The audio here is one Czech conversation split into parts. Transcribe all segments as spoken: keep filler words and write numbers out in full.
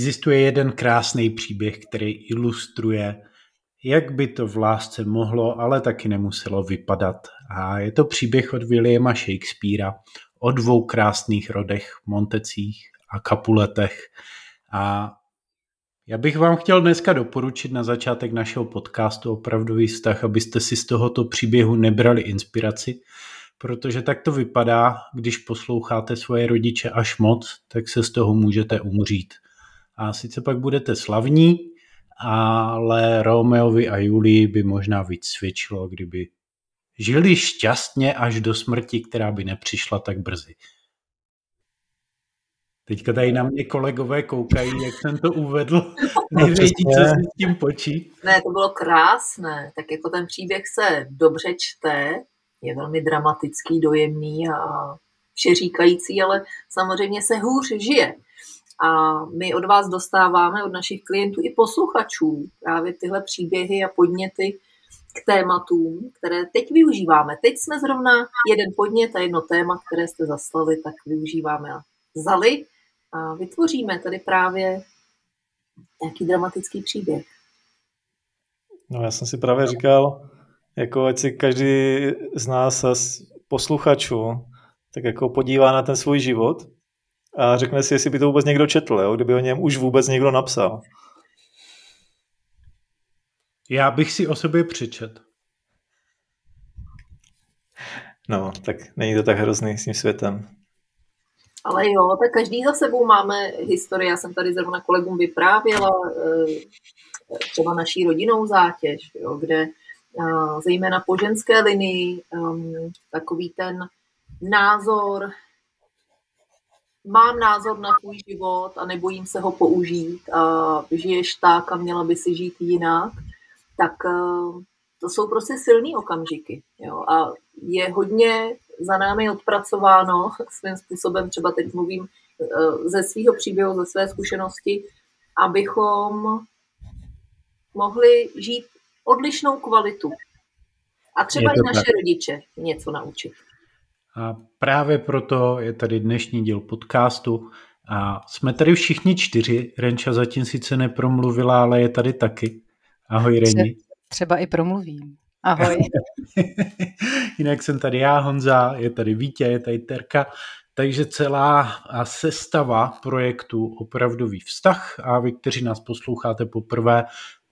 Existuje jeden krásný příběh, který ilustruje, jak by to v lásce mohlo, ale taky nemuselo vypadat. A je to příběh od Williama Shakespearea o dvou krásných rodech, Montecích a Kapuletech. A já bych vám chtěl dneska doporučit na začátek našeho podcastu Opravdový vztah, abyste si z tohoto příběhu nebrali inspiraci, protože tak to vypadá, když posloucháte svoje rodiče až moc, tak se z toho můžete umřít. A sice pak budete slavní, ale Romeovi a Julii by možná víc svědčilo, kdyby žili šťastně až do smrti, která by nepřišla tak brzy. Teďka tady na mě kolegové koukají, jak jsem to uvedl. Nevědí, co si s tím počít. Ne, to bylo krásné. Tak jako ten příběh se dobře čte, je velmi dramatický, dojemný a všeříkající, ale samozřejmě se hůř žije. A my od vás dostáváme, od našich klientů i posluchačů, právě tyhle příběhy a podněty k tématům, které teď využíváme. Teď jsme zrovna jeden podnět a jedno téma, které jste zaslali, tak využíváme a vzali a vytvoříme tady právě nějaký dramatický příběh. No já jsem si právě říkal, jako ať si každý z nás z posluchačů tak jako podívá na ten svůj život a řekne si, jestli by to vůbec někdo četl, jo? Kdyby o něm už vůbec někdo napsal. Já bych si o sobě přečet. No, tak není to tak hrozný s tím světem. Ale jo, tak každý za sebou máme historii. Já jsem tady zrovna kolegům vyprávěla třeba naší rodinnou zátěž, jo, kde zejména po ženské linii takový ten názor, mám názor na tvůj život a nebojím se ho použít a žiješ tak a měla by si žít jinak, tak to jsou prostě silný okamžiky. Jo? A je hodně za námi odpracováno svým způsobem, třeba teď mluvím ze svého příběhu, ze své zkušenosti, abychom mohli žít odlišnou kvalitu. A třeba i naše rodiče něco naučit. A právě proto je tady dnešní díl podcastu a jsme tady všichni čtyři. Renča zatím sice nepromluvila, ale je tady taky. Ahoj, Reni. Třeba i promluvím. Ahoj. Jinak jsem tady já, Honza, je tady Vítě, je tady Terka. Takže celá sestava projektu Opravdový vztah a vy, kteří nás posloucháte poprvé,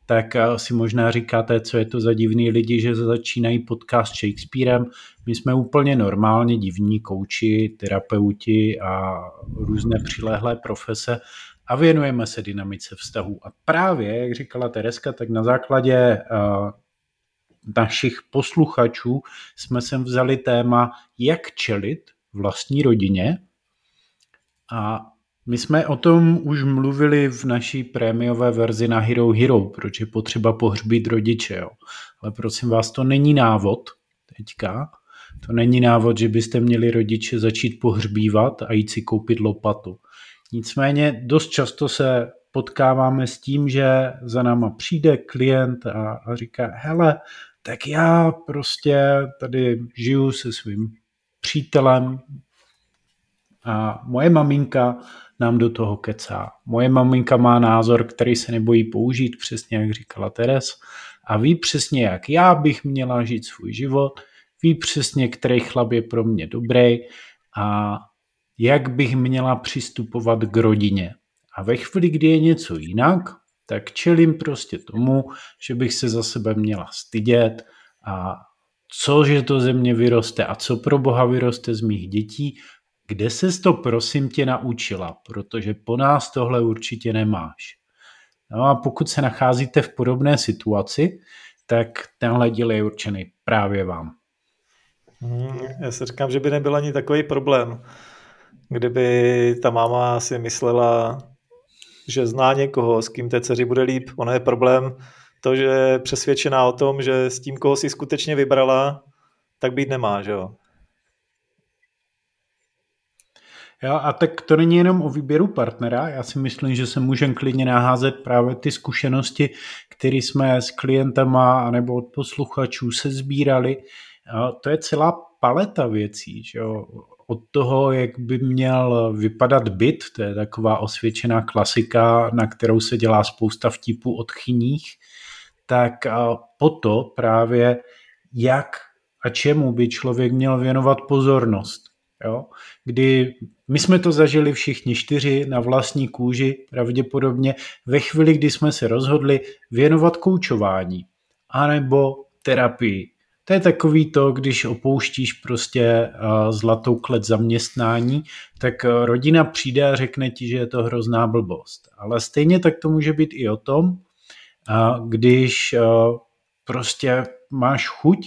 tak si možná říkáte, co je to za divný lidi, že začínají podcast s Shakespearem. My jsme úplně normálně divní kouči, terapeuti a různé přilehlé profese a věnujeme se dynamice vztahů. A právě, jak říkala Tereska, tak na základě našich posluchačů jsme sem vzali téma, jak čelit vlastní rodině. A my jsme o tom už mluvili v naší prémiové verzi na Hero Hero, proč je potřeba pohřbít rodiče. Jo. Ale prosím vás, to není návod teďka. To není návod, že byste měli rodiče začít pohřbívat a jít si koupit lopatu. Nicméně dost často se potkáváme s tím, že za náma přijde klient a, a říká, hele, tak já prostě tady žiju se svým přítelem a moje maminka nám do toho kecá. Moje maminka má názor, který se nebojí použít, přesně jak říkala Teres, a ví přesně, jak já bych měla žít svůj život, ví přesně, který chlap je pro mě dobrý a jak bych měla přistupovat k rodině. A ve chvíli, kdy je něco jinak, tak čelím prostě tomu, že bych se za sebe měla stydět a cože to ze mě vyroste a co pro Boha vyroste z mých dětí, kde ses to prosím tě naučila, protože po nás tohle určitě nemáš. No a pokud se nacházíte v podobné situaci, tak tenhle díl je určený právě vám. Hmm, já se říkám, že by nebyl ani takový problém, kdyby ta máma si myslela, že zná někoho, s kým té dceři bude líp. Ono je problém to, že je přesvědčená o tom, že s tím, koho si skutečně vybrala, tak být nemá, že jo? Jo, a tak to není jenom o výběru partnera, já si myslím, že se můžeme klidně naházet právě ty zkušenosti, které jsme s klientama nebo od posluchačů se sbírali. To je celá paleta věcí, že jo? od toho, jak by měl vypadat byt, to je taková osvědčená klasika, na kterou se dělá spousta vtipů od chyních, tak po to právě jak a čemu by člověk měl věnovat pozornost. Jo? Kdy my jsme to zažili všichni čtyři na vlastní kůži, pravděpodobně ve chvíli, kdy jsme se rozhodli věnovat koučování anebo terapii. To je takový to, když opouštíš prostě zlatou klec zaměstnání, tak rodina přijde a řekne ti, že je to hrozná blbost. Ale stejně tak to může být i o tom, když prostě máš chuť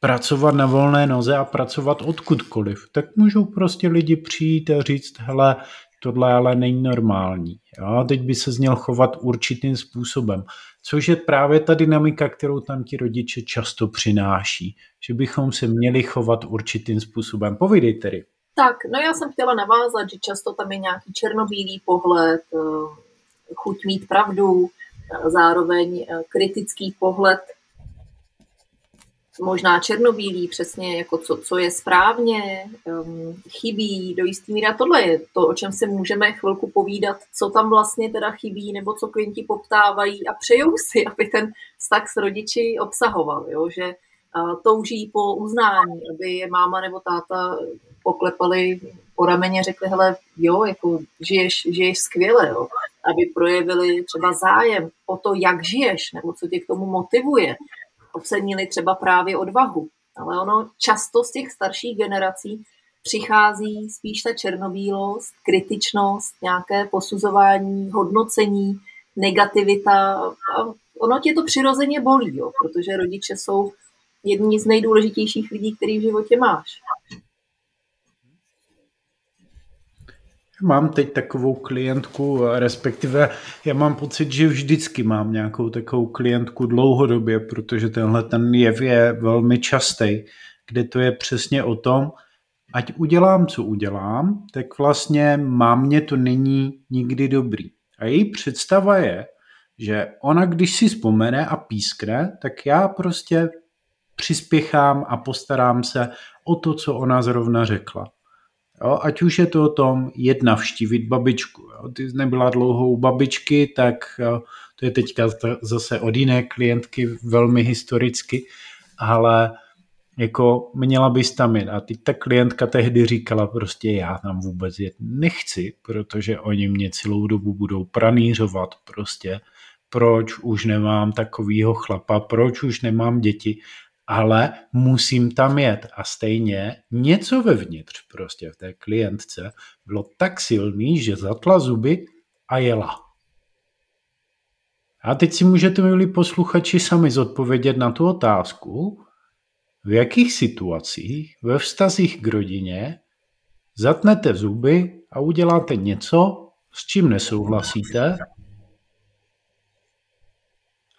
pracovat na volné noze a pracovat odkudkoliv, tak můžou prostě lidi přijít a říct, hele, tohle ale není normální. Jo? Teď by se měl chovat určitým způsobem. Což je právě ta dynamika, kterou tam ti rodiče často přináší. Že bychom se měli chovat určitým způsobem. Povídej tedy. Tak, no já jsem chtěla navázat, že často tam je nějaký černobílý pohled, chuť mít pravdu, zároveň kritický pohled, možná černobílý, přesně jako co, co je správně, chybí do jistý míry. A tohle je to, o čem se můžeme chvilku povídat, co tam vlastně teda chybí, nebo co klienti poptávají a přejou si, aby ten vztah s rodiči obsahoval, jo? Že touží po uznání, aby je máma nebo táta poklepali po rameně, řekli, hele, jo, jako žiješ, žiješ skvěle, jo? Aby projevili třeba zájem o to, jak žiješ, nebo co tě k tomu motivuje. Ocenili třeba právě odvahu. Ale ono často z těch starších generací přichází spíš ta černobílost, kritičnost, nějaké posuzování, hodnocení, negativita. A ono tě to přirozeně bolí, jo, protože rodiče jsou jedni z nejdůležitějších lidí, který v životě máš. Mám teď takovou klientku, respektive já mám pocit, že vždycky mám nějakou takovou klientku dlouhodobě, protože tenhle ten jev je velmi častý, kde to je přesně o tom, ať udělám, co udělám, tak vlastně mámě to není nikdy dobrý. A její představa je, že ona, když si vzpomene a pískne, tak já prostě přispěchám a postarám se o to, co ona zrovna řekla. Jo, ať už je to o tom jít navštívit babičku. Jo. Ty nebyla dlouho u babičky, tak jo, to je teďka zase od jiné klientky velmi historicky, ale jako měla bys tam jít. A teď ta klientka tehdy říkala prostě já tam vůbec jít nechci, protože oni mě celou dobu budou pranířovat prostě, proč už nemám takovýho chlapa, proč už nemám děti. Ale musím tam jet a stejně něco vevnitř prostě v té klientce bylo tak silný, že zatla zuby a jela. A teď si můžete, milí posluchači, sami zodpovědět na tu otázku, v jakých situacích ve vztazích k rodině zatnete zuby a uděláte něco, s čím nesouhlasíte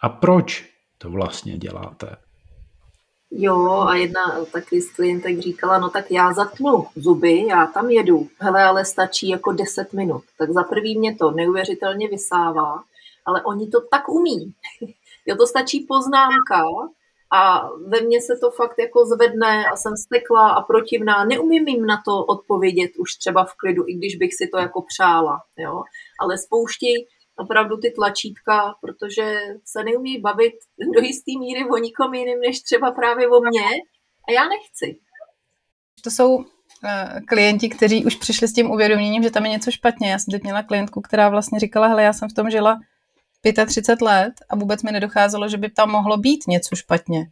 a proč to vlastně děláte. Jo, a jedna taky z klientek říkala, no tak já zatnu zuby, já tam jedu, hele, ale stačí jako deset minut. Tak za prvý mě to neuvěřitelně vysává, ale oni to tak umí. Jo, to stačí poznámka a ve mně se to fakt jako zvedne a jsem stekla a protivná. Neumím jim na to odpovědět už třeba v klidu, i když bych si to jako přála, jo. Ale spouštěj opravdu ty tlačítka, protože se neumí bavit do jistý míry o nikom jiným, než třeba právě o mně a já nechci. To jsou uh, klienti, kteří už přišli s tím uvědoměním, že tam je něco špatně. Já jsem teď měla klientku, která vlastně říkala, hele, já jsem v tom žila třicet pět let a vůbec mi nedocházelo, že by tam mohlo být něco špatně.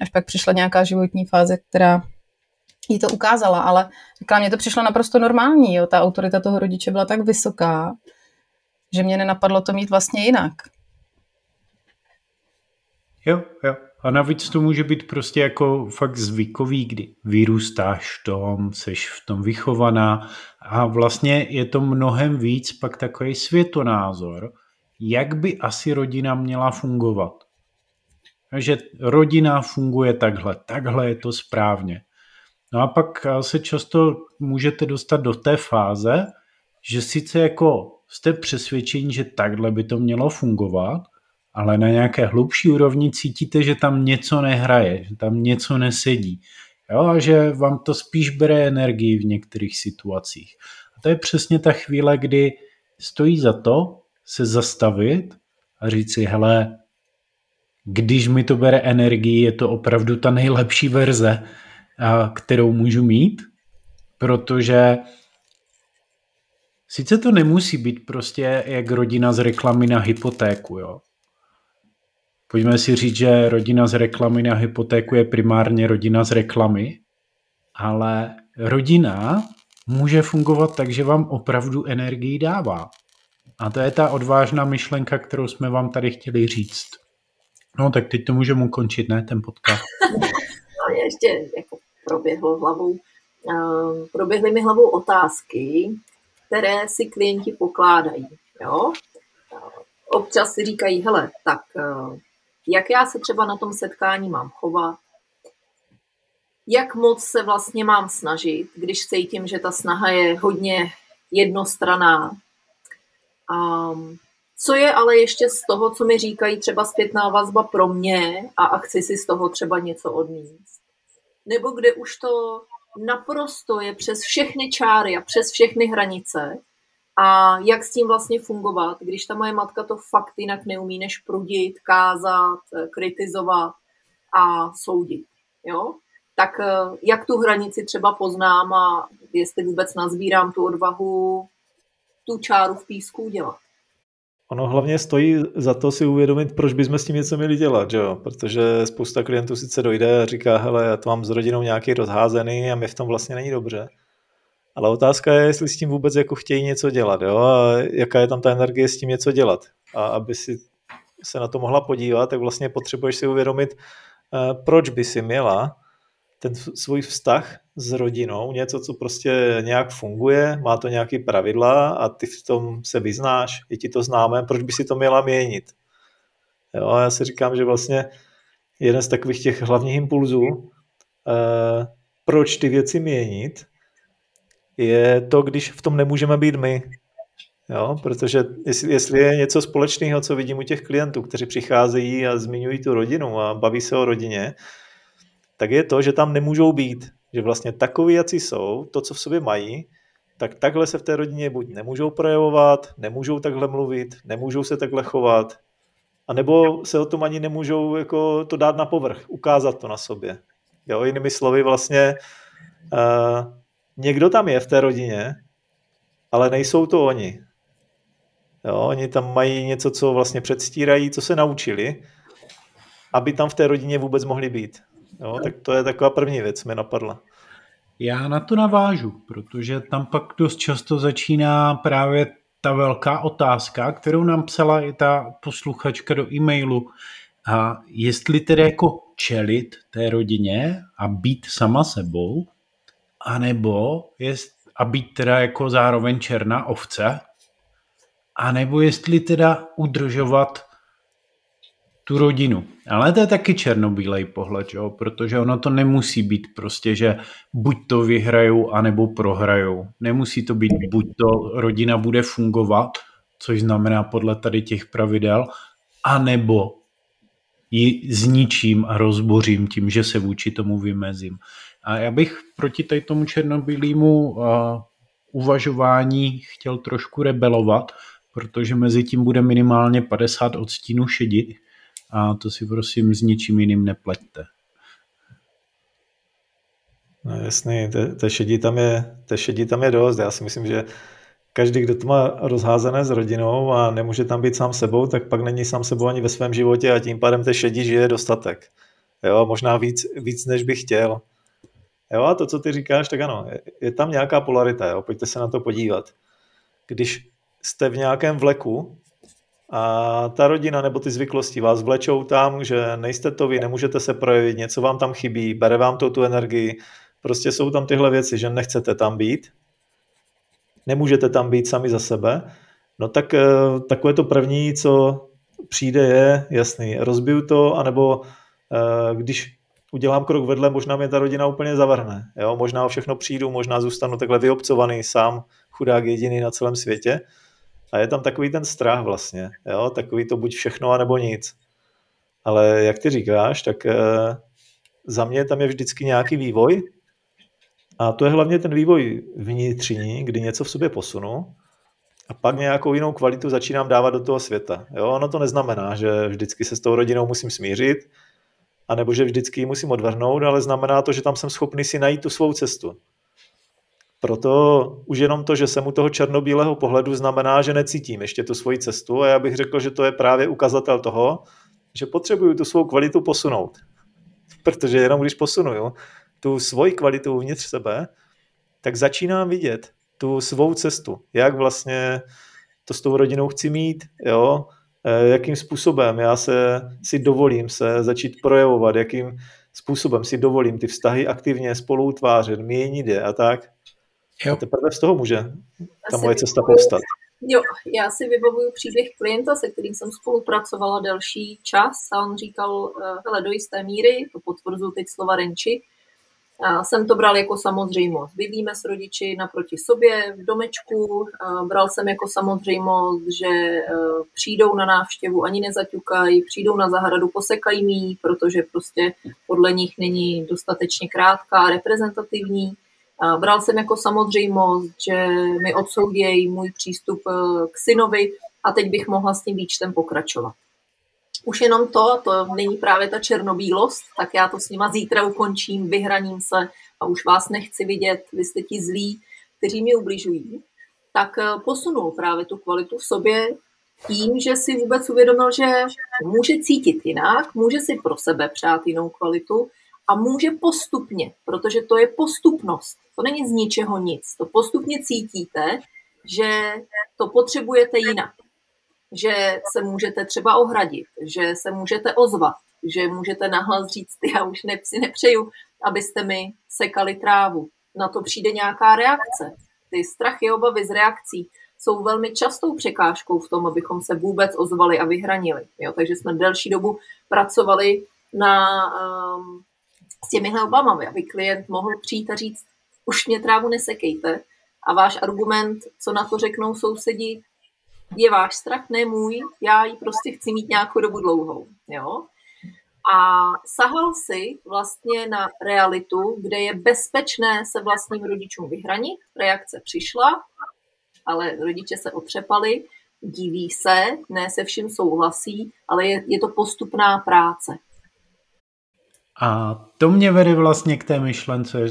Až pak přišla nějaká životní fáze, která jí to ukázala, ale říkala, mně to přišlo naprosto normální, jo? Ta autorita toho rodiče byla tak vysoká, že mě nenapadlo to mít vlastně jinak. Jo, jo. A navíc to může být prostě jako fakt zvykový, kdy vyrůstáš v tom, seš v tom vychovaná a vlastně je to mnohem víc pak takový světonázor, jak by asi rodina měla fungovat. Takže rodina funguje takhle, takhle je to správně. No a pak se často můžete dostat do té fáze, že sice jako jste přesvědčení, že takhle by to mělo fungovat, ale na nějaké hlubší úrovni cítíte, že tam něco nehraje, že tam něco nesedí. Jo, že vám to spíš bere energii v některých situacích. A to je přesně ta chvíle, kdy stojí za to se zastavit a říct si, hele, když mi to bere energii, je to opravdu ta nejlepší verze, kterou můžu mít, protože sice to nemusí být prostě jak rodina z reklamy na hypotéku, jo. Pojďme si říct, že rodina z reklamy na hypotéku je primárně rodina z reklamy, ale rodina může fungovat tak, že vám opravdu energii dává. A to je ta odvážná myšlenka, kterou jsme vám tady chtěli říct. No tak teď to můžeme ukončit, ne, ten podcast. No, ještě jako proběhlo hlavou, proběhly mi hlavou otázky, které si klienti pokládají. Jo? Občas si říkají, hele, tak jak já se třeba na tom setkání mám chovat, jak moc se vlastně mám snažit, když cítím, že ta snaha je hodně jednostranná. Um, co je ale ještě z toho, co mi říkají třeba zpětná vazba pro mě a, a chci si z toho třeba něco odníst. Nebo kde už to naprosto je přes všechny čáry a přes všechny hranice a jak s tím vlastně fungovat, když ta moje matka to fakt jinak neumí, než prudit, kázat, kritizovat a soudit. Jo? Tak jak tu hranici třeba poznám a jestli vůbec nazbírám tu odvahu tu čáru v písku dělat. Ono hlavně stojí za to si uvědomit, proč bychom s tím něco měli dělat, že jo? Protože spousta klientů sice dojde a říká, hele, já to mám s rodinou nějaký rozházený a mi v tom vlastně není dobře. Ale otázka je, jestli s tím vůbec jako chtějí něco dělat, jo? A jaká je tam ta energie s tím něco dělat. A aby si se na to mohla podívat, tak vlastně potřebuješ si uvědomit, proč by si měla ten svůj vztah s rodinou, něco, co prostě nějak funguje, má to nějaké pravidla a ty v tom se vyznáš, je ti to známé, proč by si to měla měnit? Jo, já si říkám, že vlastně jeden z takových těch hlavních impulzů, eh, proč ty věci měnit, je to, když v tom nemůžeme být my. Jo, protože jestli, jestli je něco společného, co vidím u těch klientů, kteří přicházejí a zmiňují tu rodinu a baví se o rodině, tak je to, že tam nemůžou být. Že vlastně takový, jací jsou, to, co v sobě mají, tak takhle se v té rodině buď nemůžou projevovat, nemůžou takhle mluvit, nemůžou se takhle chovat, anebo se o tom ani nemůžou jako to dát na povrch, ukázat to na sobě. Jo, jinými slovy vlastně uh, někdo tam je v té rodině, ale nejsou to oni. Jo, oni tam mají něco, co vlastně předstírají, co se naučili, aby tam v té rodině vůbec mohli být. Jo, tak to je taková první věc, mi napadla. Já na to navážu, protože tam pak dost často začíná právě ta velká otázka, kterou nám psala i ta posluchačka do e-mailu. A jestli tedy jako čelit té rodině a být sama sebou, anebo jest, a být teda jako zároveň černá ovce, anebo jestli teda udržovat tu rodinu. Ale to je taky černobílej pohled, jo? Protože ono to nemusí být prostě, že buď to vyhrajou, anebo prohrajou. Nemusí to být, buď to rodina bude fungovat, což znamená podle tady těch pravidel, anebo ji zničím a rozbořím tím, že se vůči tomu vymezím. A já bych proti tady tomu černobílému uh, uvažování chtěl trošku rebelovat, protože mezi tím bude minimálně padesát odstínů šedi, a to si prosím s ničím jiným nepleťte. No jasný, ta šedí tam je, ta šedí tam je dost. Já si myslím, že každý, kdo to má rozházené s rodinou a nemůže tam být sám sebou, tak pak není sám sebou ani ve svém životě a tím pádem té šedí žije dostatek. Jo, možná víc, víc než bych chtěl. Jo, a to, co ty říkáš, tak ano, je, je tam nějaká polarita, jo, pojďte se na to podívat. Když jste v nějakém vleku, a ta rodina nebo ty zvyklosti vás vlečou tam, že nejste to vy, nemůžete se projevit, něco vám tam chybí, bere vám to tu energii. Prostě jsou tam tyhle věci, že nechcete tam být, nemůžete tam být sami za sebe. No tak takové to první, co přijde je, jasný, rozbiju to, anebo když udělám krok vedle, možná mě ta rodina úplně zavrhne. Jo? Možná o všechno přijdu, možná zůstanu takhle vyobcovaný sám, chudák jediný na celém světě. A je tam takový ten strach vlastně, jo? Takový to buď všechno, anebo nic. Ale jak ty říkáš, tak za mě tam je vždycky nějaký vývoj a to je hlavně ten vývoj vnitřní, kdy něco v sobě posunu a pak nějakou jinou kvalitu začínám dávat do toho světa. Jo, ono to neznamená, že vždycky se s tou rodinou musím smířit anebo že vždycky ji musím odvrhnout, ale znamená to, že tam jsem schopný si najít tu svou cestu. Proto už jenom to, že jsem u toho černobílého pohledu, znamená, že necítím ještě tu svoji cestu a já bych řekl, že to je právě ukazatel toho, že potřebuju tu svou kvalitu posunout. Protože jenom když posunuju tu svoji kvalitu uvnitř sebe, tak začínám vidět tu svou cestu, jak vlastně to s tou rodinou chci mít, jo? Jakým způsobem já se, si dovolím se začít projevovat, jakým způsobem si dovolím ty vztahy aktivně spolu utvářet, měnit je a tak. Jo. Teprve z toho může ta moje cesta povstat. Jo, já si vybavuju příběh klienta, se kterým jsem spolupracovala delší čas a on říkal, hele, do jisté míry, to potvrzuji teď slova Renči, a jsem to bral jako samozřejmost. Bydlíme s rodiči naproti sobě v domečku, bral jsem jako samozřejmost, že přijdou na návštěvu, ani nezaťukají, přijdou na zahradu, posekají mi, protože prostě podle nich není dostatečně krátká, reprezentativní. Bral jsem jako samozřejmost, že mi odsoudějí můj přístup k synovi a teď bych mohla s tím výčtem pokračovat. Už jenom to, to není právě ta černobílost, tak já to s nima zítra ukončím, vyhraním se a už vás nechci vidět, vy jste ti zlí, kteří mě ubližují, tak posunul právě tu kvalitu v sobě tím, že si vůbec uvědomil, že může cítit jinak, může si pro sebe přát jinou kvalitu a může postupně, protože to je postupnost, to není z ničeho nic, to postupně cítíte, že to potřebujete jinak. Že se můžete třeba ohradit, že se můžete ozvat, že můžete nahlas říct, já už ne, si nepřeju, abyste mi sekali trávu. Na to přijde nějaká reakce. Ty strachy, obavy z reakcí jsou velmi častou překážkou v tom, abychom se vůbec ozvali a vyhranili. Jo, takže jsme delší dobu pracovali na, um, s těmihle obavami, aby klient mohl přijít a říct, už mě trávu nesekejte. A váš argument, co na to řeknou sousedi, je váš strach, ne můj, já ji prostě chci mít nějakou dobu dlouhou. Jo? A sahal si vlastně na realitu, kde je bezpečné se vlastním rodičům vyhranit, reakce přišla, ale rodiče se otřepali, diví se, ne se vším souhlasí, ale je, je to postupná práce. A to mě vede vlastně k té myšlence,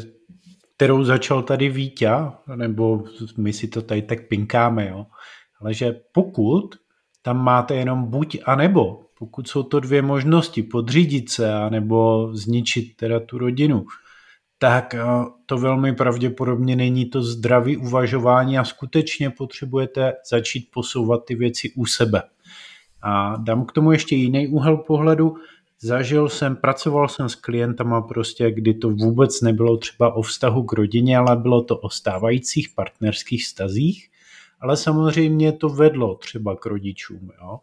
kterou začal tady Víťa, nebo my si to tady tak pinkáme, jo? Ale že pokud tam máte jenom buď a nebo, pokud jsou to dvě možnosti, podřídit se a nebo zničit teda tu rodinu, tak to velmi pravděpodobně není to zdravé uvažování a skutečně potřebujete začít posouvat ty věci u sebe. A dám k tomu ještě jiný úhel pohledu. Zažil jsem, pracoval jsem s klientama prostě, kdy to vůbec nebylo třeba o vztahu k rodině, ale bylo to o stávajících partnerských vztazích. Ale samozřejmě to vedlo třeba k rodičům. Jo?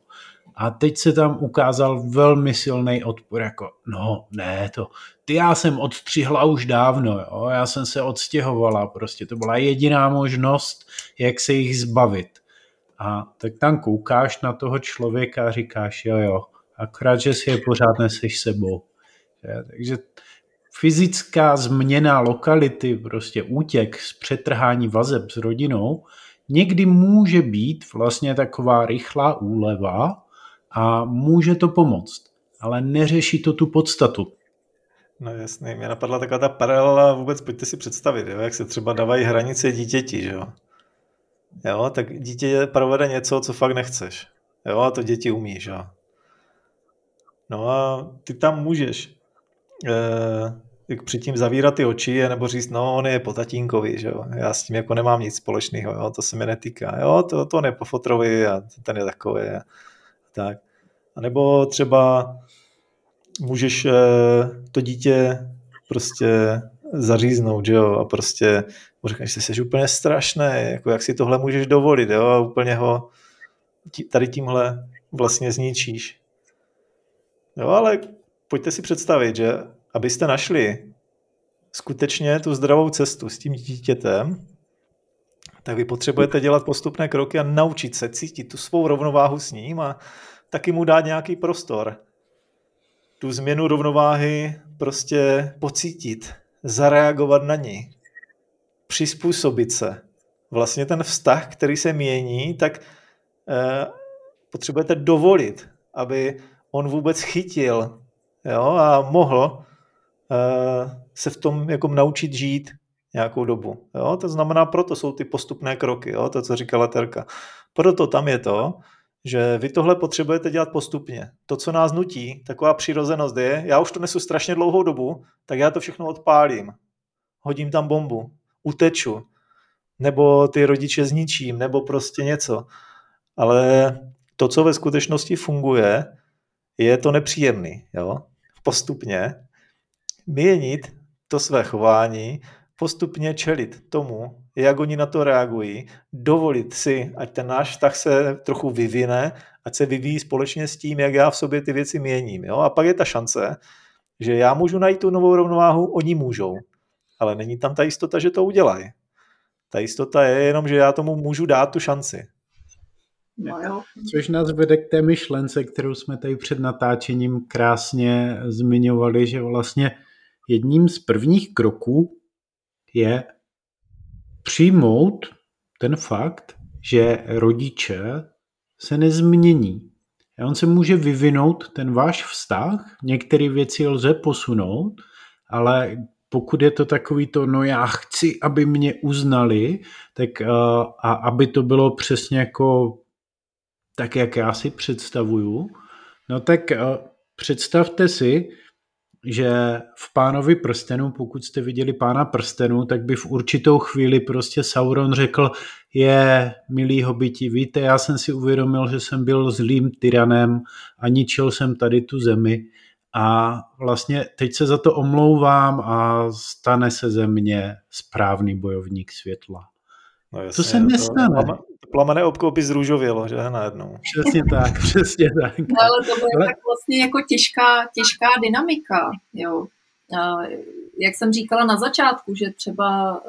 A teď se tam ukázal velmi silný odpor, jako no ne, to, ty já jsem odstřihla už dávno, jo? Já jsem se odstěhovala, prostě to byla jediná možnost, jak se jich zbavit. A tak tam koukáš na toho člověka a říkáš, jo jo, akorát, že si je pořád neseš sebou. Takže fyzická změna lokality, prostě útěk z přetrhání vazeb s rodinou, někdy může být vlastně taková rychlá úleva a může to pomoct, ale neřeší to tu podstatu. No jasný, mě napadla taková ta paralela, vůbec pojďte si představit, jo, jak se třeba dávají hranice dítěti, že jo. Jo, tak dítě provede něco, co fakt nechceš. Jo, a to děti umí, že jo. No a ty tam můžeš eh... předtím zavírat ty oči, nebo říct, no, on je po tatínkovi, že jo, já s tím jako nemám nic společného, jo, to se mi netýká, jo, to, to on je po fotrovi a ten je takový a tak. A nebo třeba můžeš to dítě prostě zaříznout, že jo, a prostě mu říkáš, že jsi úplně strašný, jako jak si tohle můžeš dovolit, jo, a úplně ho tady tímhle vlastně zničíš. Jo, ale pojďte si představit, že abyste našli skutečně tu zdravou cestu s tím dítětem, tak vy potřebujete dělat postupné kroky a naučit se cítit tu svou rovnováhu s ním a taky mu dát nějaký prostor. tu změnu rovnováhy prostě pocítit, zareagovat na ní, přizpůsobit se. Vlastně ten vztah, který se mění, tak eh, potřebujete dovolit, aby on vůbec chytil, jo, a mohl eh, se v tom jako naučit žít nějakou dobu. Jo? To znamená, proto jsou ty postupné kroky, jo? To, co říkala Terka. Proto tam je to, že vy tohle potřebujete dělat postupně. To, co nás nutí, taková přirozenost je, já už to nesu strašně dlouhou dobu, tak já to všechno odpálím. Hodím tam bombu, uteču, nebo ty rodiče zničím, nebo prostě něco. Ale to, co ve skutečnosti funguje, je to nepříjemný. Jo? Postupně měnit to své chování, postupně čelit tomu, jak oni na to reagují, dovolit si, ať ten náš vztah se trochu vyvine, ať se vyvíjí společně s tím, jak já v sobě ty věci měním. Jo? A pak je ta šance, že já můžu najít tu novou rovnováhu, oni můžou. Ale není tam ta jistota, že to udělají. Ta jistota je jenom, že já tomu můžu dát tu šanci. Což nás vede k té myšlence, kterou jsme tady před natáčením krásně zmiňovali, že vlastně jedním z prvních kroků je přijmout ten fakt, že rodiče se nezmění. A on se může vyvinout, ten váš vztah, některé věci lze posunout, ale pokud je to takový to, no já chci, aby mě uznali, tak a aby to bylo přesně jako tak, jak já si představuju, no tak představte si, že v Pánovi prstenu, pokud jste viděli Pána prstenu, tak by v určitou chvíli prostě Sauron řekl, je, milí hobiti, víte, já jsem si uvědomil, že jsem byl zlým tyranem a ničil jsem tady tu zemi a vlastně teď se za to omlouvám a stane se ze mě správný bojovník světla. No jasně, to se nestane. To plamené obkloupy zrůžovělo, že najednou. Přesně tak, přesně tak. No, ale to je ale... tak vlastně jako těžká, těžká dynamika. Jo. Jak jsem říkala na začátku, že třeba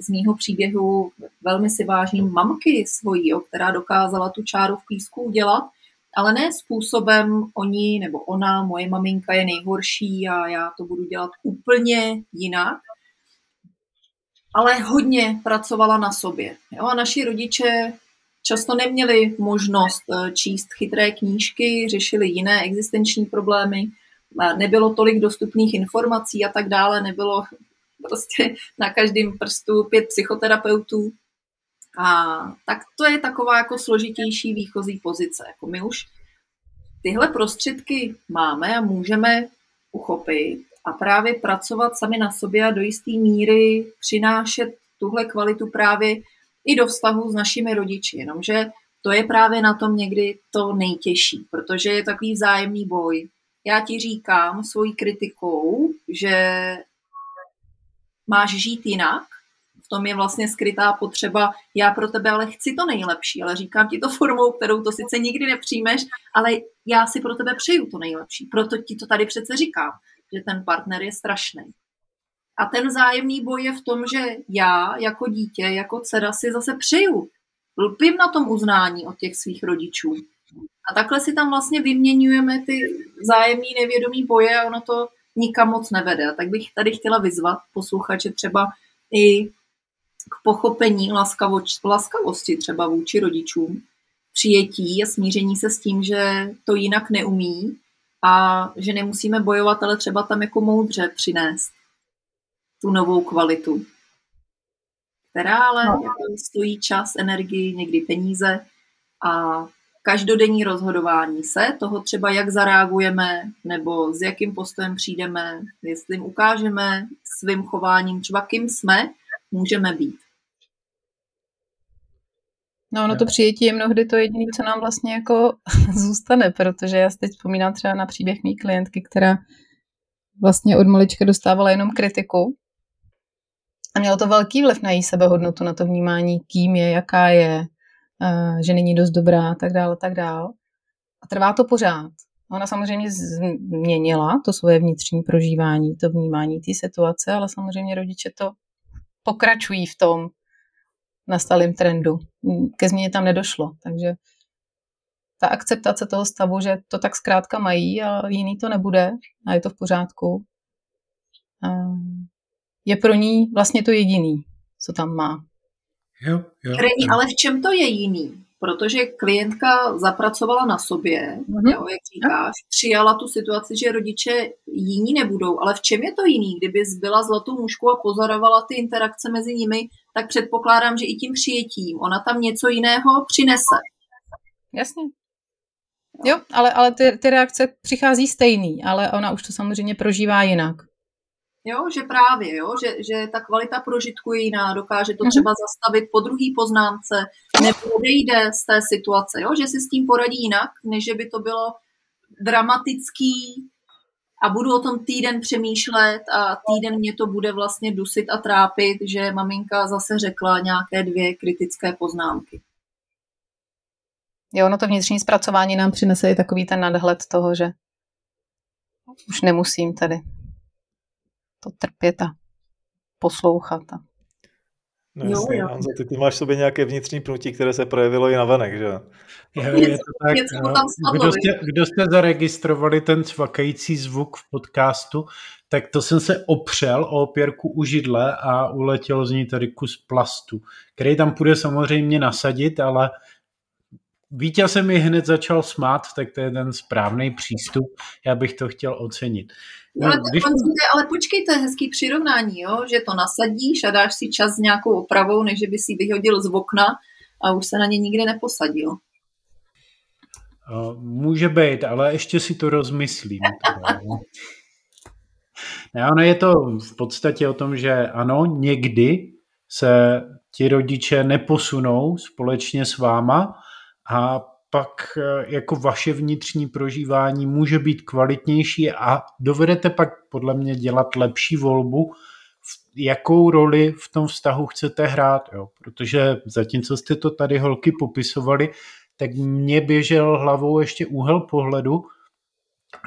z mýho příběhu velmi si vážím mamky svojí, jo, která dokázala tu čáru v písku udělat, ale ne způsobem oni nebo ona, moje maminka je nejhorší a já to budu dělat úplně jinak. Ale hodně pracovala na sobě. Jo? A naši rodiče často neměli možnost číst chytré knížky, řešili jiné existenční problémy, nebylo tolik dostupných informací a tak dále, nebylo prostě na každém prstu pět psychoterapeutů. A tak to je taková jako složitější výchozí pozice. Jako my už tyhle prostředky máme a můžeme uchopit a právě pracovat sami na sobě a do jisté míry přinášet tuhle kvalitu právě i do vztahu s našimi rodiči. Jenomže to je právě na tom někdy to nejtěžší, protože je takový vzájemný boj. Já ti říkám svojí kritikou, že máš žít jinak, v tom je vlastně skrytá potřeba, já pro tebe ale chci to nejlepší, ale říkám ti to formou, kterou to sice nikdy nepřijmeš, ale já si pro tebe přeju to nejlepší, proto ti to tady přece říkám, že ten partner je strašný. A ten vzájemný boj je v tom, že já jako dítě, jako dcera si zase přeju. Lpím na tom uznání od těch svých rodičů. A takhle si tam vlastně vyměňujeme ty vzájemný nevědomý boje a ono to nikam moc nevede. Tak bych tady chtěla vyzvat posluchače třeba i k pochopení laskavoč, laskavosti třeba vůči rodičům, přijetí a smíření se s tím, že to jinak neumí, a že nemusíme bojovat, ale třeba tam jako moudře přinést tu novou kvalitu, která ale no. jako stojí čas, energii, někdy peníze a každodenní rozhodování se toho třeba, jak zareagujeme nebo s jakým postojem přijdeme, jestli jim ukážeme svým chováním třeba, kým jsme, můžeme být. No, no to přijetí je mnohdy to jediné, co nám vlastně jako zůstane, protože já si teď vzpomínám třeba na příběh mý klientky, která vlastně od malička dostávala jenom kritiku a mělo to velký vliv na její sebehodnotu, na to vnímání, kým je, jaká je, že není dost dobrá a tak dále, tak dále. A trvá to pořád. Ona samozřejmě změnila to svoje vnitřní prožívání, to vnímání té situace, ale samozřejmě rodiče to pokračují v tom nastalým trendu. Ke změně tam nedošlo, takže ta akceptace toho stavu, že to tak zkrátka mají a jiný to nebude a je to v pořádku, je pro ní vlastně to jediný, co tam má. Jo, jo, Reni, jo. Ale v čem to je jiný? Protože klientka zapracovala na sobě, mm-hmm. jo, jak říkáš, přijala tu situaci, že rodiče jiní nebudou, ale v čem je to jiný? Kdyby byla zlatou mužku a pozorovala ty interakce mezi nimi, tak předpokládám, že i tím přijetím ona tam něco jiného přinese. Jasně. Jo, jo ale, ale ty, ty reakce přichází stejný, ale ona už to samozřejmě prožívá jinak. Jo, že právě, jo, že, že ta kvalita prožitku je jiná, dokáže to třeba zastavit po druhý poznámce, nepodejde z té situace, jo, že si s tím poradí jinak, než by to bylo dramatický a budu o tom týden přemýšlet a týden mě to bude vlastně dusit a trápit, že maminka zase řekla nějaké dvě kritické poznámky. Jo, no to vnitřní zpracování nám přinese i takový ten nadhled toho, že už nemusím tady to trpět a poslouchat. A... No jasný, jo, jo. Honzo, ty, ty máš v sobě nějaké vnitřní pnutí, které se projevilo i navenek, že? Jo, je to tak. Kdo jste, kdo jste zaregistrovali ten cvakající zvuk v podcastu, tak to jsem se opřel o opěrku u židle a uletěl z ní tady kus plastu, který tam půjde samozřejmě nasadit, ale Vítě se mi hned začal smát, tak to je ten správný přístup. Já bych to chtěl ocenit. No, ale, když... ale počkej, to je hezký přirovnání, jo? Že to nasadíš a dáš si čas s nějakou opravou, než by si vyhodil z okna a už se na ně nikdy neposadil. Může být, ale ještě si to rozmyslím. Ne, ono je to v podstatě o tom, že ano, někdy se ti rodiče neposunou společně s váma, a pak jako vaše vnitřní prožívání může být kvalitnější a dovedete pak podle mě dělat lepší volbu, jakou roli v tom vztahu chcete hrát. Jo? Protože zatímco jste to tady holky popisovali, tak mě běžel hlavou ještě úhel pohledu,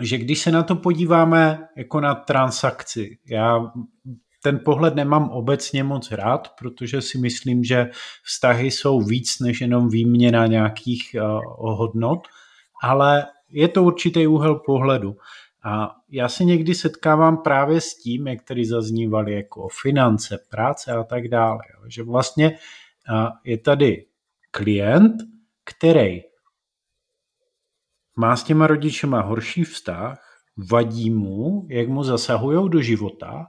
že když se na to podíváme jako na transakci, já ten pohled nemám obecně moc rád, protože si myslím, že vztahy jsou víc než jenom výměna nějakých uh, hodnot, ale je to určitý úhel pohledu. A já se někdy setkávám právě s tím, jak tady zaznívaly jako finance, práce a tak dále, jo, že vlastně uh, je tady klient, který má s těma rodičema horší vztah, vadí mu, jak mu zasahujou do života,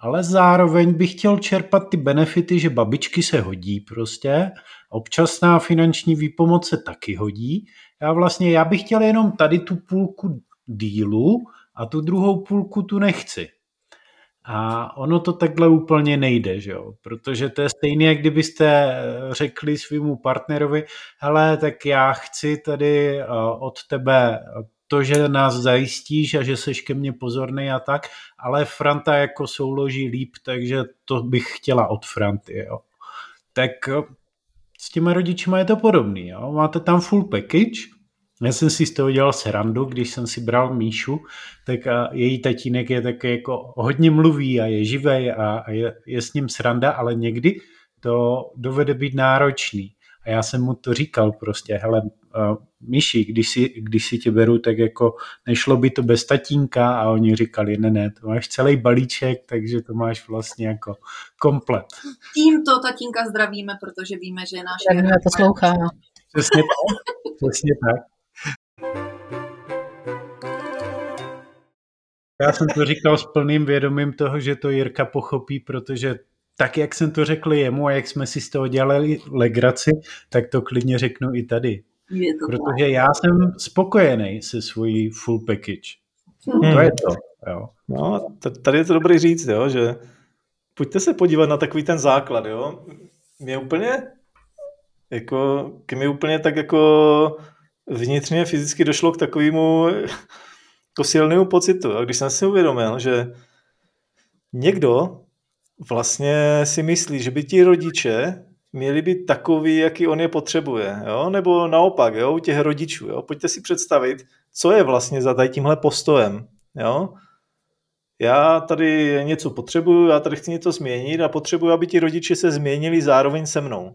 ale zároveň bych chtěl čerpat ty benefity, že babičky se hodí prostě, občasná finanční výpomoc se taky hodí. Já vlastně, já bych chtěl jenom tady tu půlku dílu a tu druhou půlku tu nechci. A ono to takhle úplně nejde, že jo? Protože to je stejné, jak kdybyste řekli svému partnerovi, hele, tak já chci tady od tebe to, že nás zajistíš a že seš ke mně pozorný a tak, ale Franta jako souloží líp, takže to bych chtěla od Franty. Jo. Tak s těma rodičima je to podobný. Jo. Máte tam full package. Já jsem si z toho dělal srandu, když jsem si bral Míšu, tak a její tatínek je taky jako hodně mluví a je živej a, a je, je s ním sranda, ale někdy to dovede být náročný. A já jsem mu to říkal prostě, hele, uh, Myši, když si, když si tě beru, tak jako nešlo by to bez tatínka a oni říkali, ne, ne, to máš celý balíček, takže to máš vlastně jako komplet. Tímto tatínka zdravíme, protože víme, že je náš... Zdravíme, poslouchá. Přesně tak, přesně tak. Já jsem to říkal s plným vědomím toho, že to Jirka pochopí, protože tak, jak jsem to řekl jemu a jak jsme si z toho dělali legraci, tak to klidně řeknu i tady. Protože já jsem spokojený se svojí full package. Hmm. To je to. Jo. No, tady je to dobrý říct, jo, že pojďte se podívat na takový ten základ. Jo. Mě úplně, jako, mě úplně tak jako vnitřně fyzicky došlo k takovému jako silnému pocitu. A když jsem si uvědomil, že někdo vlastně si myslí, že by ti rodiče měli být takový, jaký on je potřebuje, jo? Nebo naopak, jo? U těch rodičů. Jo? Pojďte si představit, co je vlastně za tady tímhle postojem. Jo? Já tady něco potřebuju, já tady chci něco změnit a potřebuju, aby ti rodiče se změnili zároveň se mnou.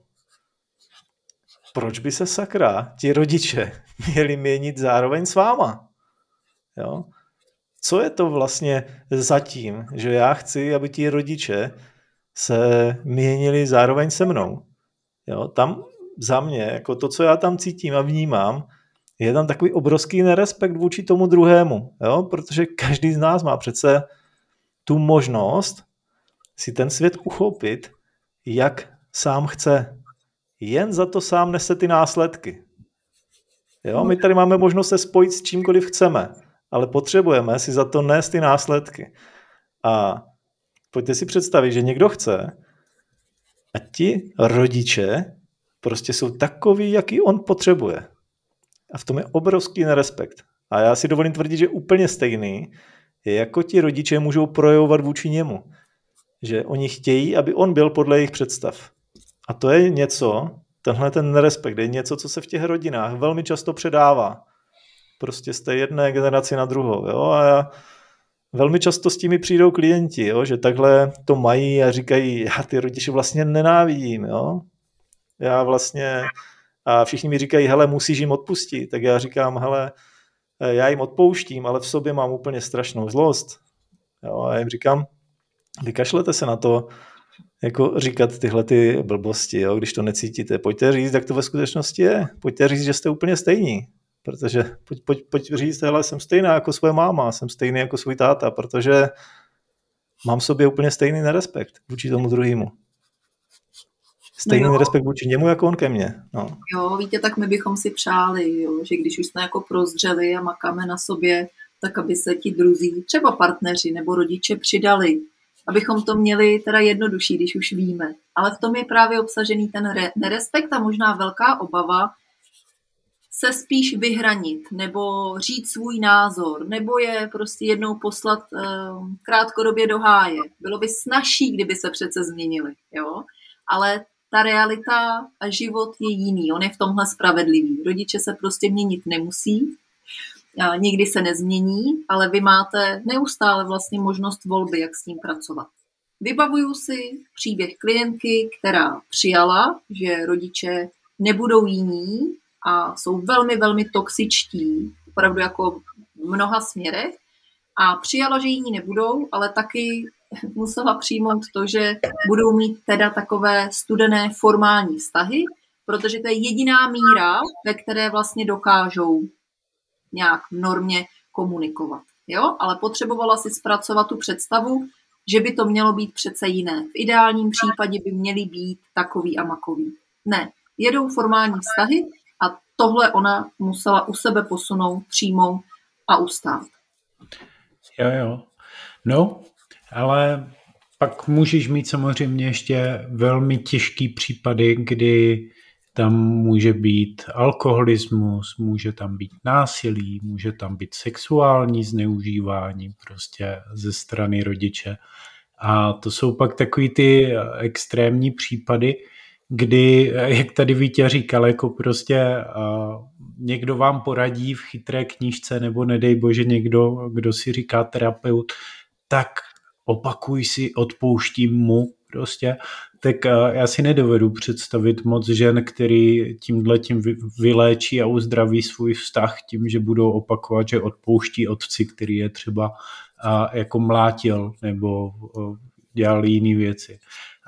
proč by se sakra ti rodiče měli měnit zároveň s váma? Jo? Co je to vlastně za tím, že já chci, aby ti rodiče se měnili zároveň se mnou? Jo? Tam za mě, jako to, co já tam cítím a vnímám, je tam takový obrovský nerespekt vůči tomu druhému, jo? Protože každý z nás má přece tu možnost si ten svět uchopit, jak sám chce. Jen za to sám nese ty následky. Jo? My tady máme možnost se spojit s čímkoliv chceme, ale potřebujeme si za to nést ty následky. A pojďte si představit, že někdo chce a ti rodiče prostě jsou takový, jaký on potřebuje. A v tom je obrovský nerespekt. A já si dovolím tvrdit, že úplně stejný je, jako ti rodiče můžou projevovat vůči němu. Že oni chtějí, aby on byl podle jejich představ. A to je něco, tenhle ten nerespekt, je něco, co se v těch rodinách velmi často předává. Prostě z té jedné generaci na druhou. Jo? A já, velmi často s tím přijdou klienti, jo? Že takhle to mají a říkají, já ty rodiče vlastně nenávidím. Jo? Já vlastně... A všichni mi říkají, hele, musíš jim odpustit. Tak já říkám, hele, já jim odpouštím, ale v sobě mám úplně strašnou zlost. Jo, a jim říkám, vykašlete se na to, jako říkat tyhle ty blbosti, jo, když to necítíte. Pojďte říct, jak to ve skutečnosti je. Pojďte říct, že jste úplně stejní. Protože pojď, pojď, pojď říct, hele, jsem stejná jako svoje máma, jsem stejný jako svůj táta, protože mám v sobě úplně stejný nerespekt vůči tomu druhému. Stejný no respekt vůči němu, jako on ke mně. No. Jo, víte, tak my bychom si přáli, jo, že když už jsme jako prozřeli a makáme na sobě, tak aby se ti druzí, třeba partneři nebo rodiče přidali, abychom to měli teda jednodušší, když už víme. Ale v tom je právě obsažený ten re- nerespekt a možná velká obava se spíš vyhranit nebo říct svůj názor, nebo je prostě jednou poslat eh, krátkodobě do háje. Bylo by snazší, kdyby se přece změnili, jo? Ale ta realita a život je jiný. On je v tomhle spravedlivý. Rodiče se prostě měnit nemusí. Nikdy se nezmění, ale vy máte neustále vlastně možnost volby, jak s ním pracovat. Vybavuju si příběh klientky, která přijala, že rodiče nebudou jiní a jsou velmi, velmi toxičtí, opravdu jako v mnoha směrech. A přijala, že jiní nebudou, ale taky musela přijmout to, že budou mít teda takové studené formální vztahy, protože to je jediná míra, ve které vlastně dokážou nějak normálně komunikovat. Jo? Ale potřebovala si zpracovat tu představu, že by to mělo být přece jiné. V ideálním případě by měly být takový a makový. Ne, jedou formální vztahy a tohle ona musela u sebe posunout, přijmout a ustát. Jo, jo. No, ale pak můžeš mít samozřejmě ještě velmi těžký případy, kdy tam může být alkoholismus, může tam být násilí, může tam být sexuální zneužívání prostě ze strany rodiče. A to jsou pak takový ty extrémní případy, kdy, jak tady Vítě říkal, jako prostě uh, někdo vám poradí v chytré knížce, nebo nedej bože někdo, kdo si říká terapeut, tak opakuj si, odpouštím mu prostě, tak já si nedovedu představit moc žen, který tímhletím vyléčí a uzdraví svůj vztah tím, že budou opakovat, že odpouští otci, který je třeba jako mlátil nebo dělal jiné věci.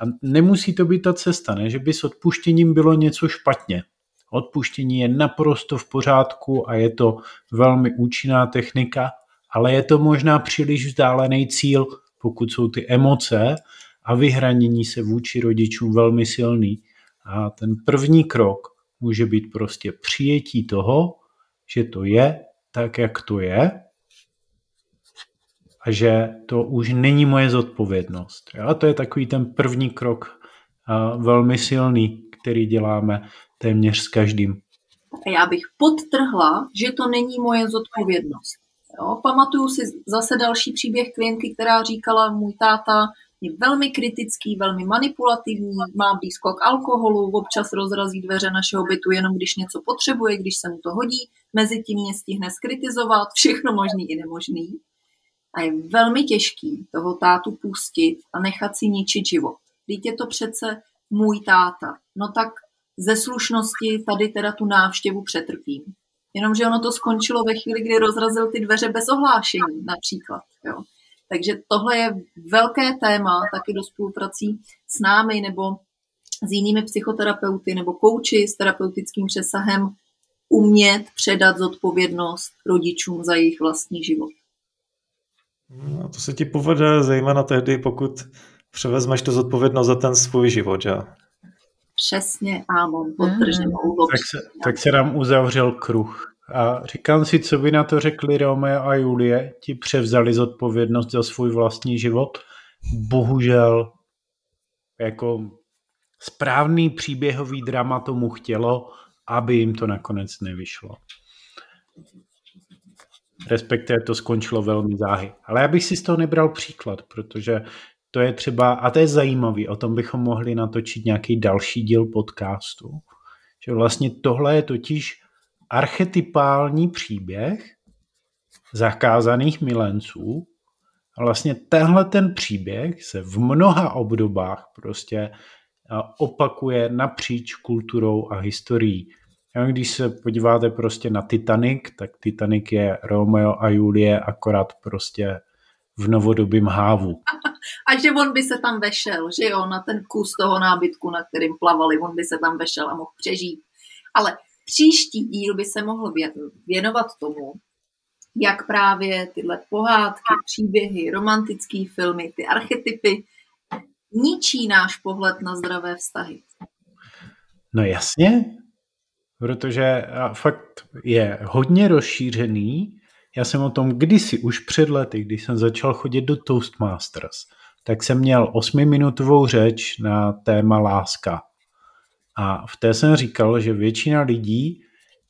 A nemusí to být ta cesta, ne? Že by s odpuštěním bylo něco špatně. Odpuštění je naprosto v pořádku a je to velmi účinná technika, ale je to možná příliš vzdálený cíl, pokud jsou ty emoce a vyhranění se vůči rodičům velmi silný. A ten první krok může být prostě přijetí toho, že to je tak, jak to je a že to už není moje zodpovědnost. A to je takový ten první krok velmi silný, který děláme téměř s každým. Já bych podtrhla, že to není moje zodpovědnost. Jo, pamatuju si zase další příběh klientky, která říkala, můj táta je velmi kritický, velmi manipulativní, má blízko k alkoholu, občas rozrazí dveře našeho bytu, jenom když něco potřebuje, když se mu to hodí, mezi tím mě stihne skritizovat, všechno možný i nemožný. A je velmi těžký toho tátu pustit a nechat si ničit život. Vždyť je to přece můj táta. No tak ze slušnosti tady teda tu návštěvu přetrpím. Jenomže ono to skončilo ve chvíli, kdy rozrazil ty dveře bez ohlášení například. Jo. Takže tohle je velké téma taky do spoluprací s námi nebo s jinými psychoterapeuty nebo kouči s terapeutickým přesahem umět předat zodpovědnost rodičům za jejich vlastní život. No, to se ti povede zejména tehdy, pokud převezmeš tu zodpovědnost za ten svůj život, že? Přesně, ano, podtrženou hmm. úlohu. Tak, tak se nám uzavřel kruh. A říkám si, co by na to řekli Romeo a Julie, ti převzali zodpovědnost za svůj vlastní život. Bohužel, jako správný příběhový drama tomu chtělo, aby jim to nakonec nevyšlo. Respektive to skončilo velmi záhy. Ale já bych si z toho nebral příklad, protože to je třeba, a to je zajímavý, o tom bychom mohli natočit nějaký další díl podcastu, že vlastně tohle je totiž archetypální příběh zakázaných milenců a vlastně tenhle ten příběh se v mnoha obdobách prostě opakuje napříč kulturou a historií. Když se podíváte prostě na Titanic, tak Titanic je Romeo a Julie akorát prostě v novodobým hávu. A že on by se tam vešel, že jo, na ten kus toho nábytku, na kterým plavali, on by se tam vešel a mohl přežít. Ale příští díl by se mohl věnovat tomu, jak právě tyhle pohádky, příběhy, romantické filmy, ty archetypy ničí náš pohled na zdravé vztahy. No jasně, protože fakt je hodně rozšířený. Já jsem o tom kdysi už před lety, když jsem začal chodit do Toastmasters, tak jsem měl osmiminutovou řeč na téma láska. A v té jsem říkal, že většina lidí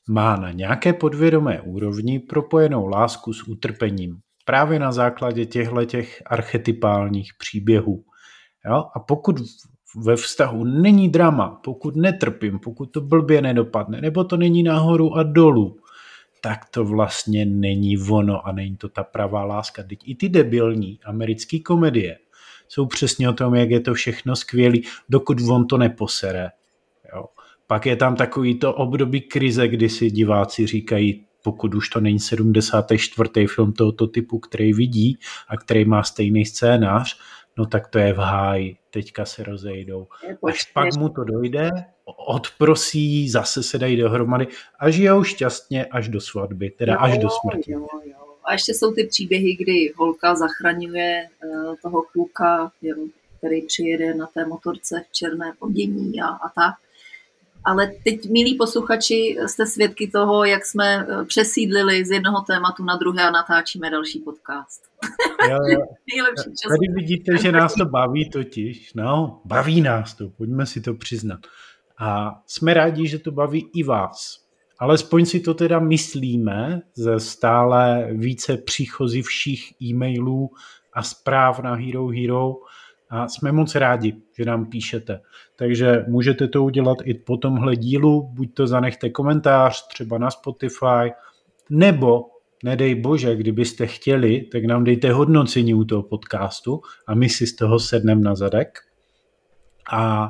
má na nějaké podvědomé úrovni propojenou lásku s utrpením. Právě na základě těchhletěch archetypálních příběhů. Jo? A pokud ve vztahu není drama, pokud netrpím, pokud to blbě nedopadne, nebo to není nahoru a dolů, tak to vlastně není ono a není to ta pravá láska. Teď i ty debilní americké komedie jsou přesně o tom, jak je to všechno skvělý, dokud on to neposere. Jo. Pak je tam takový to období krize, kdy si diváci říkají, pokud už to není sedmdesátý čtvrtý film tohoto typu, který vidí a který má stejný scénář, no tak to je v háji, teďka se rozejdou. Až pak mu to dojde, odprosí, zase se dají dohromady a žijou šťastně až do svatby, teda jo, až do smrti. Jo, jo. A ještě jsou ty příběhy, kdy holka zachraňuje uh, toho kluka, jo, který přijede na té motorce v černé podění a, a tak. Ale teď, milí posluchači, jste svědky toho, jak jsme přesídlili z jednoho tématu na druhé a natáčíme další podcast. Jo, jo. Nejlepší čas. Tady vidíte, že nás to baví totiž. No, baví nás to, pojďme si to přiznat. A jsme rádi, že to baví i vás. Alespoň si to teda myslíme ze stále více příchozí všech e-mailů a zpráv na Hero Hero. A jsme moc rádi, že nám píšete. Takže můžete to udělat i po tomhle dílu, buď to zanechte komentář, třeba na Spotify, nebo, nedej bože, kdybyste chtěli, tak nám dejte hodnocení u toho podcastu a my si z toho sedneme na zadek. A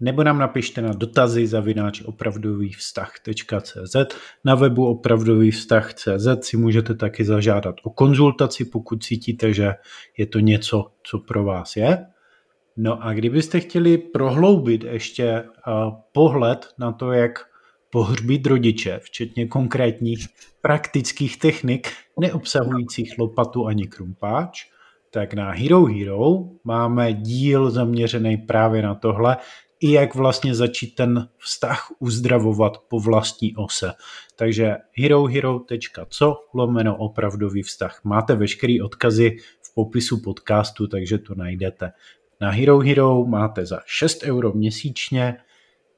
nebo nám napište na dotazy zavináč opravdový vztah tečka cé zet. Na webu opravdový vztah tečka cé zet si můžete taky zažádat o konzultaci, pokud cítíte, že je to něco, co pro vás je. No a kdybyste chtěli prohloubit ještě pohled na to, jak pohřbít rodiče, včetně konkrétních praktických technik, neobsahujících lopatu ani krumpáč, tak na Hero Hero máme díl zaměřený právě na tohle, i jak vlastně začít ten vztah uzdravovat po vlastní ose. Takže herohero.co lomeno opravdový vztah. Máte veškerý odkazy v popisu podcastu, takže to najdete. Na Hero Hero máte za šest euro měsíčně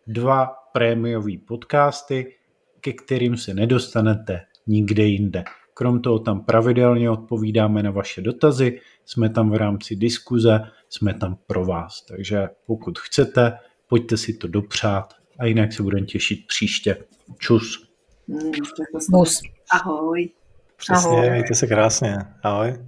dva prémiový podcasty, ke kterým se nedostanete nikde jinde. Krom toho tam pravidelně odpovídáme na vaše dotazy, jsme tam v rámci diskuze, jsme tam pro vás. Takže pokud chcete, pojďte si to dopřát a jinak se budeme těšit příště. Čus. Hmm, Mus. Ahoj. Přesně, ahoj. Mějte se krásně. Ahoj.